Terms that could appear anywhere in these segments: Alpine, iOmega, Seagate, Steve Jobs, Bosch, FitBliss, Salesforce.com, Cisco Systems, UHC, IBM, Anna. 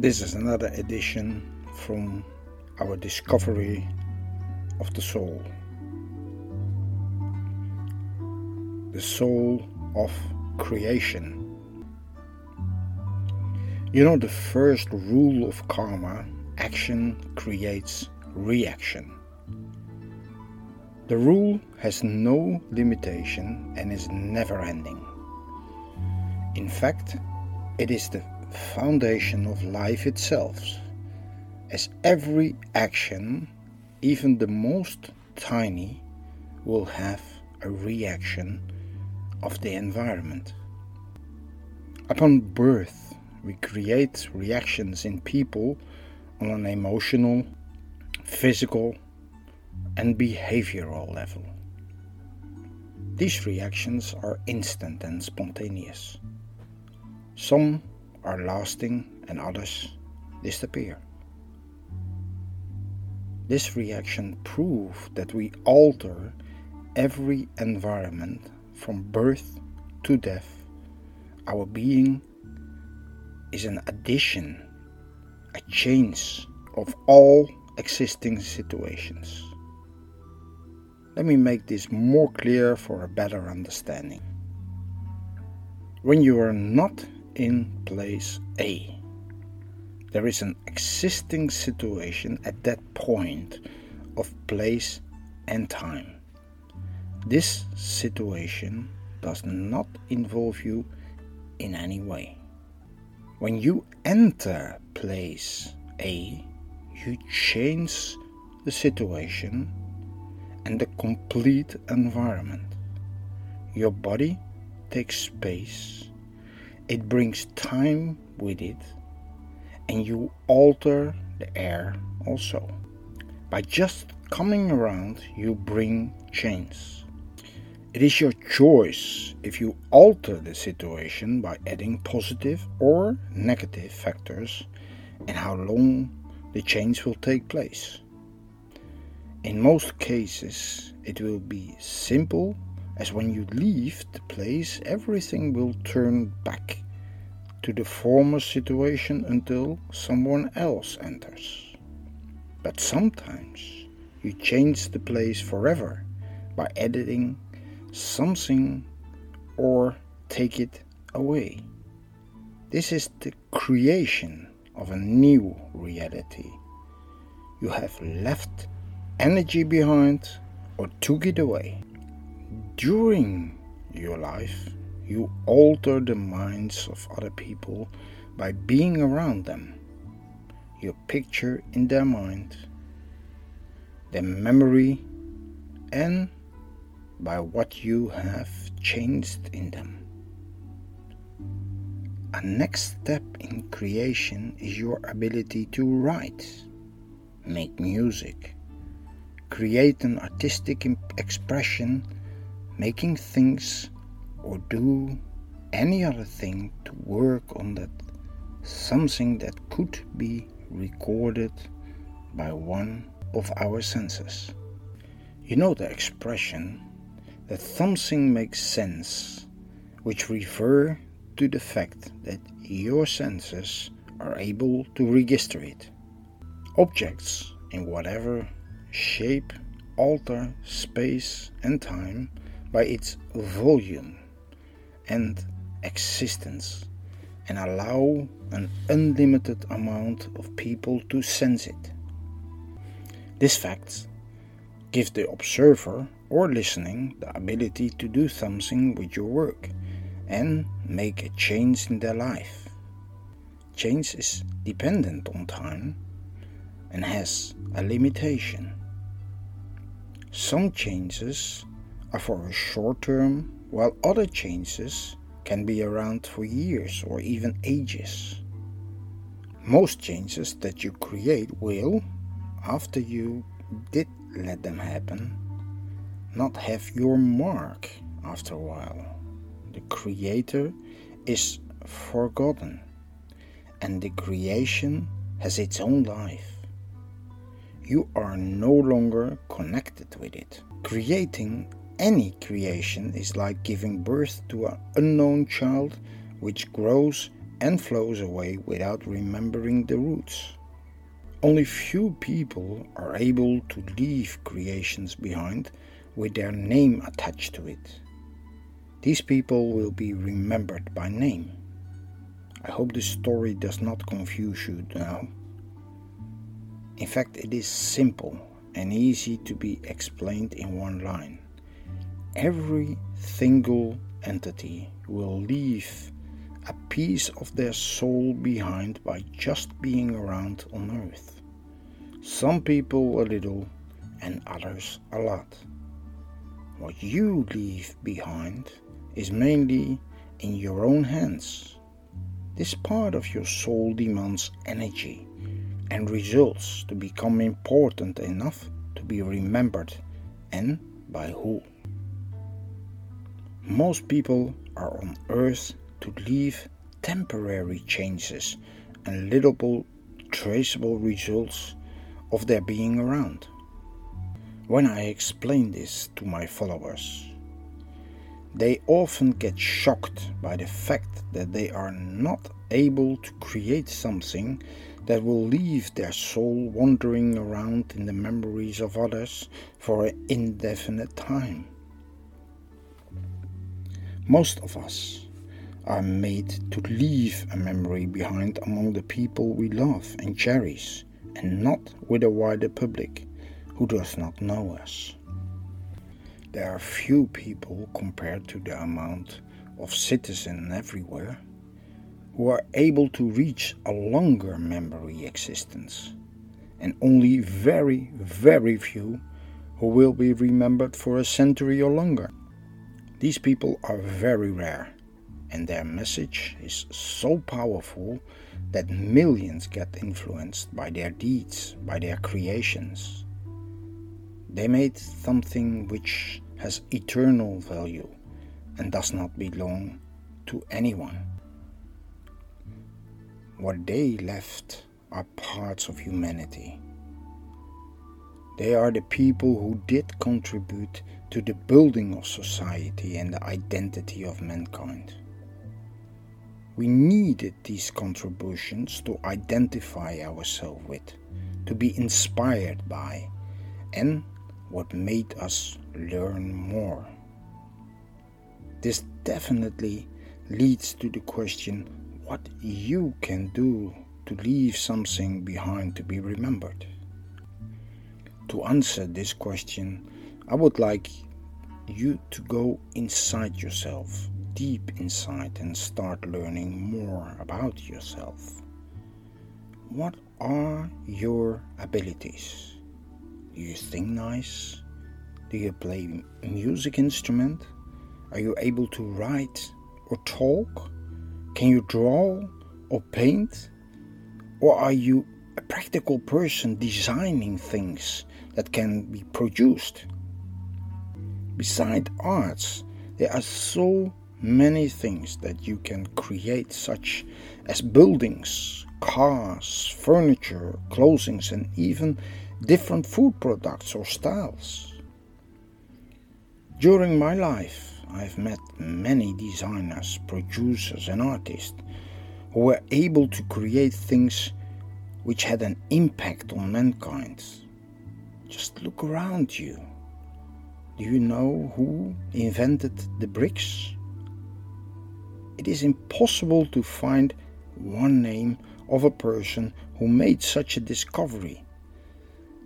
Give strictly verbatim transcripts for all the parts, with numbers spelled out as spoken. This is another edition from our discovery of the soul. The soul of creation. You know, the first rule of karma, action creates reaction. The rule has no limitation and is never ending. In fact, it is the foundation of life itself, as every action, even the most tiny, will have a reaction of the environment. Upon birth, we create reactions in people on an emotional, physical, and behavioral level. These reactions are instant and spontaneous. Some are lasting and others disappear. This reaction proves that we alter every environment from birth to death. Our being is an addition, a change of all existing situations. Let me make this more clear for a better understanding. When you are not in place A, there is an existing situation at that point of place and time. This situation does not involve you in any way. When you enter place A, you change the situation and the complete environment. Your body takes space, it brings time with it, and you alter the air also. By just coming around, you bring change. It is your choice if you alter the situation by adding positive or negative factors and how long the change will take place. In most cases, it will be simple, as when you leave the place, everything will turn back to the former situation until someone else enters. But sometimes you change the place forever by adding something or take it away. This is the creation of a new reality. You have left energy behind or took it away. During your life, you alter the minds of other people by being around them. Your picture in their mind, their memory, and by what you have changed in them. A next step in creation is your ability to write, make music, create an artistic expression, making things, or do any other thing to work on that something that could be recorded by one of our senses. You know the expression that something makes sense, which refer to the fact that your senses are able to register it. Objects in whatever shape alter space and time by its volume and existence, and allow an unlimited amount of people to sense it. This fact gives the observer or listening the ability to do something with your work and make a change in their life. Change is dependent on time and has a limitation. Some changes are for a short term, while other changes can be around for years or even ages. Most changes that you create will, after you did let them happen, not have your mark after a while. The creator is forgotten, and the creation has its own life. You are no longer connected with it. Creating any creation is like giving birth to an unknown child, which grows and flows away without remembering the roots. Only few people are able to leave creations behind with their name attached to it. These people will be remembered by name. I hope this story does not confuse you now. In fact, it is simple and easy to be explained in one line. Every single entity will leave a piece of their soul behind by just being around on earth. Some people a little and others a lot. What you leave behind is mainly in your own hands. This part of your soul demands energy and results to become important enough to be remembered, and by who. Most people are on earth to leave temporary changes and little traceable results of their being around. When I explain this to my followers, they often get shocked by the fact that they are not able to create something that will leave their soul wandering around in the memories of others for an indefinite time. Most of us are made to leave a memory behind among the people we love and cherish, and not with a wider public who does not know us. There are few people compared to the amount of citizens everywhere who are able to reach a longer memory existence, and only very, very few who will be remembered for a century or longer. These people are very rare, and their message is so powerful that millions get influenced by their deeds, by their creations. They made something which has eternal value and does not belong to anyone. What they left are parts of humanity. They are the people who did contribute to the building of society and the identity of mankind. We needed these contributions to identify ourselves with, to be inspired by, and what made us learn more. This definitely leads to the question what you can do to leave something behind to be remembered. To answer this question, I would like you to go inside yourself, deep inside, and start learning more about yourself. What are your abilities? Do you sing nice? Do you play a music instrument? Are you able to write or talk? Can you draw or paint? Or are you a practical person designing things that can be produced? Besides arts, there are so many things that you can create, such as buildings, cars, furniture, clothing, and even different food products or styles. During my life, I've met many designers, producers, and artists who were able to create things which had an impact on mankind. Just look around you. Do you know who invented the bricks? It is impossible to find one name of a person who made such a discovery,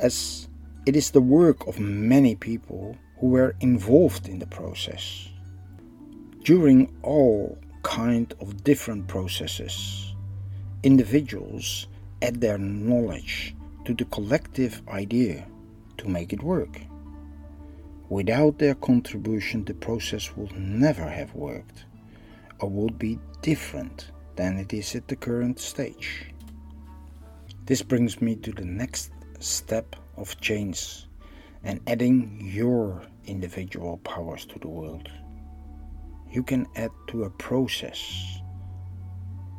as it is the work of many people who were involved in the process. During all kind of different processes, individuals add their knowledge to the collective idea to make it work. Without their contribution, the process would never have worked, or would be different than it is at the current stage. This brings me to the next step of change and adding your individual powers to the world. You can add to a process.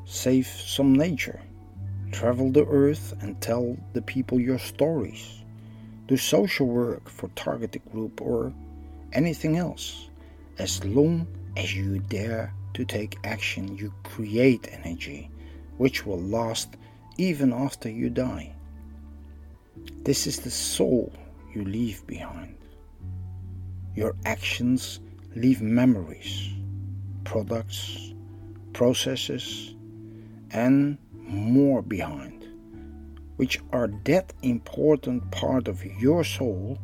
Save some nature. Travel the earth and tell the people your stories. Do social work for targeted group or anything else, as long as you dare to take action, you create energy, which will last even after you die. This is the soul you leave behind. Your actions leave memories, products, processes, and more behind, which are that important part of your soul,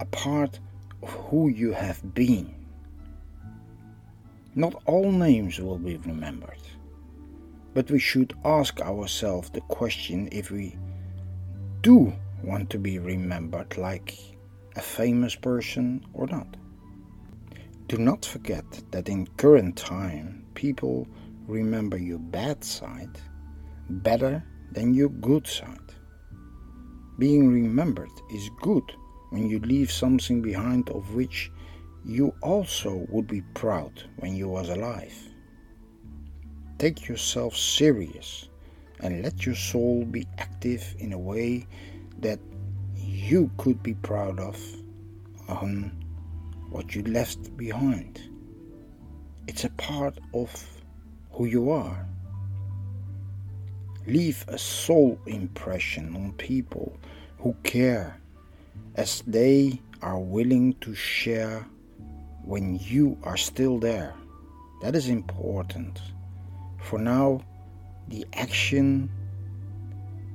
a part of who you have been. Not all names will be remembered, but we should ask ourselves the question if we do want to be remembered like a famous person or not. Do not forget that in current time, people remember your bad side better than your good side. Being remembered is good when you leave something behind of which you also would be proud when you was alive. Take yourself serious and let your soul be active in a way that you could be proud of on what you left behind. It's a part of who you are. Leave a soul impression on people who care, as they are willing to share when you are still there. That is important. For now, the action,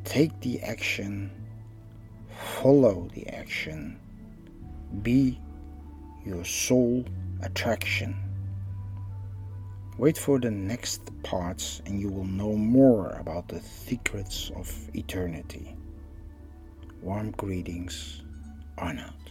take the action, follow the action, be your soul attraction. Wait for the next parts and you will know more about the secrets of eternity. Warm greetings, Anna.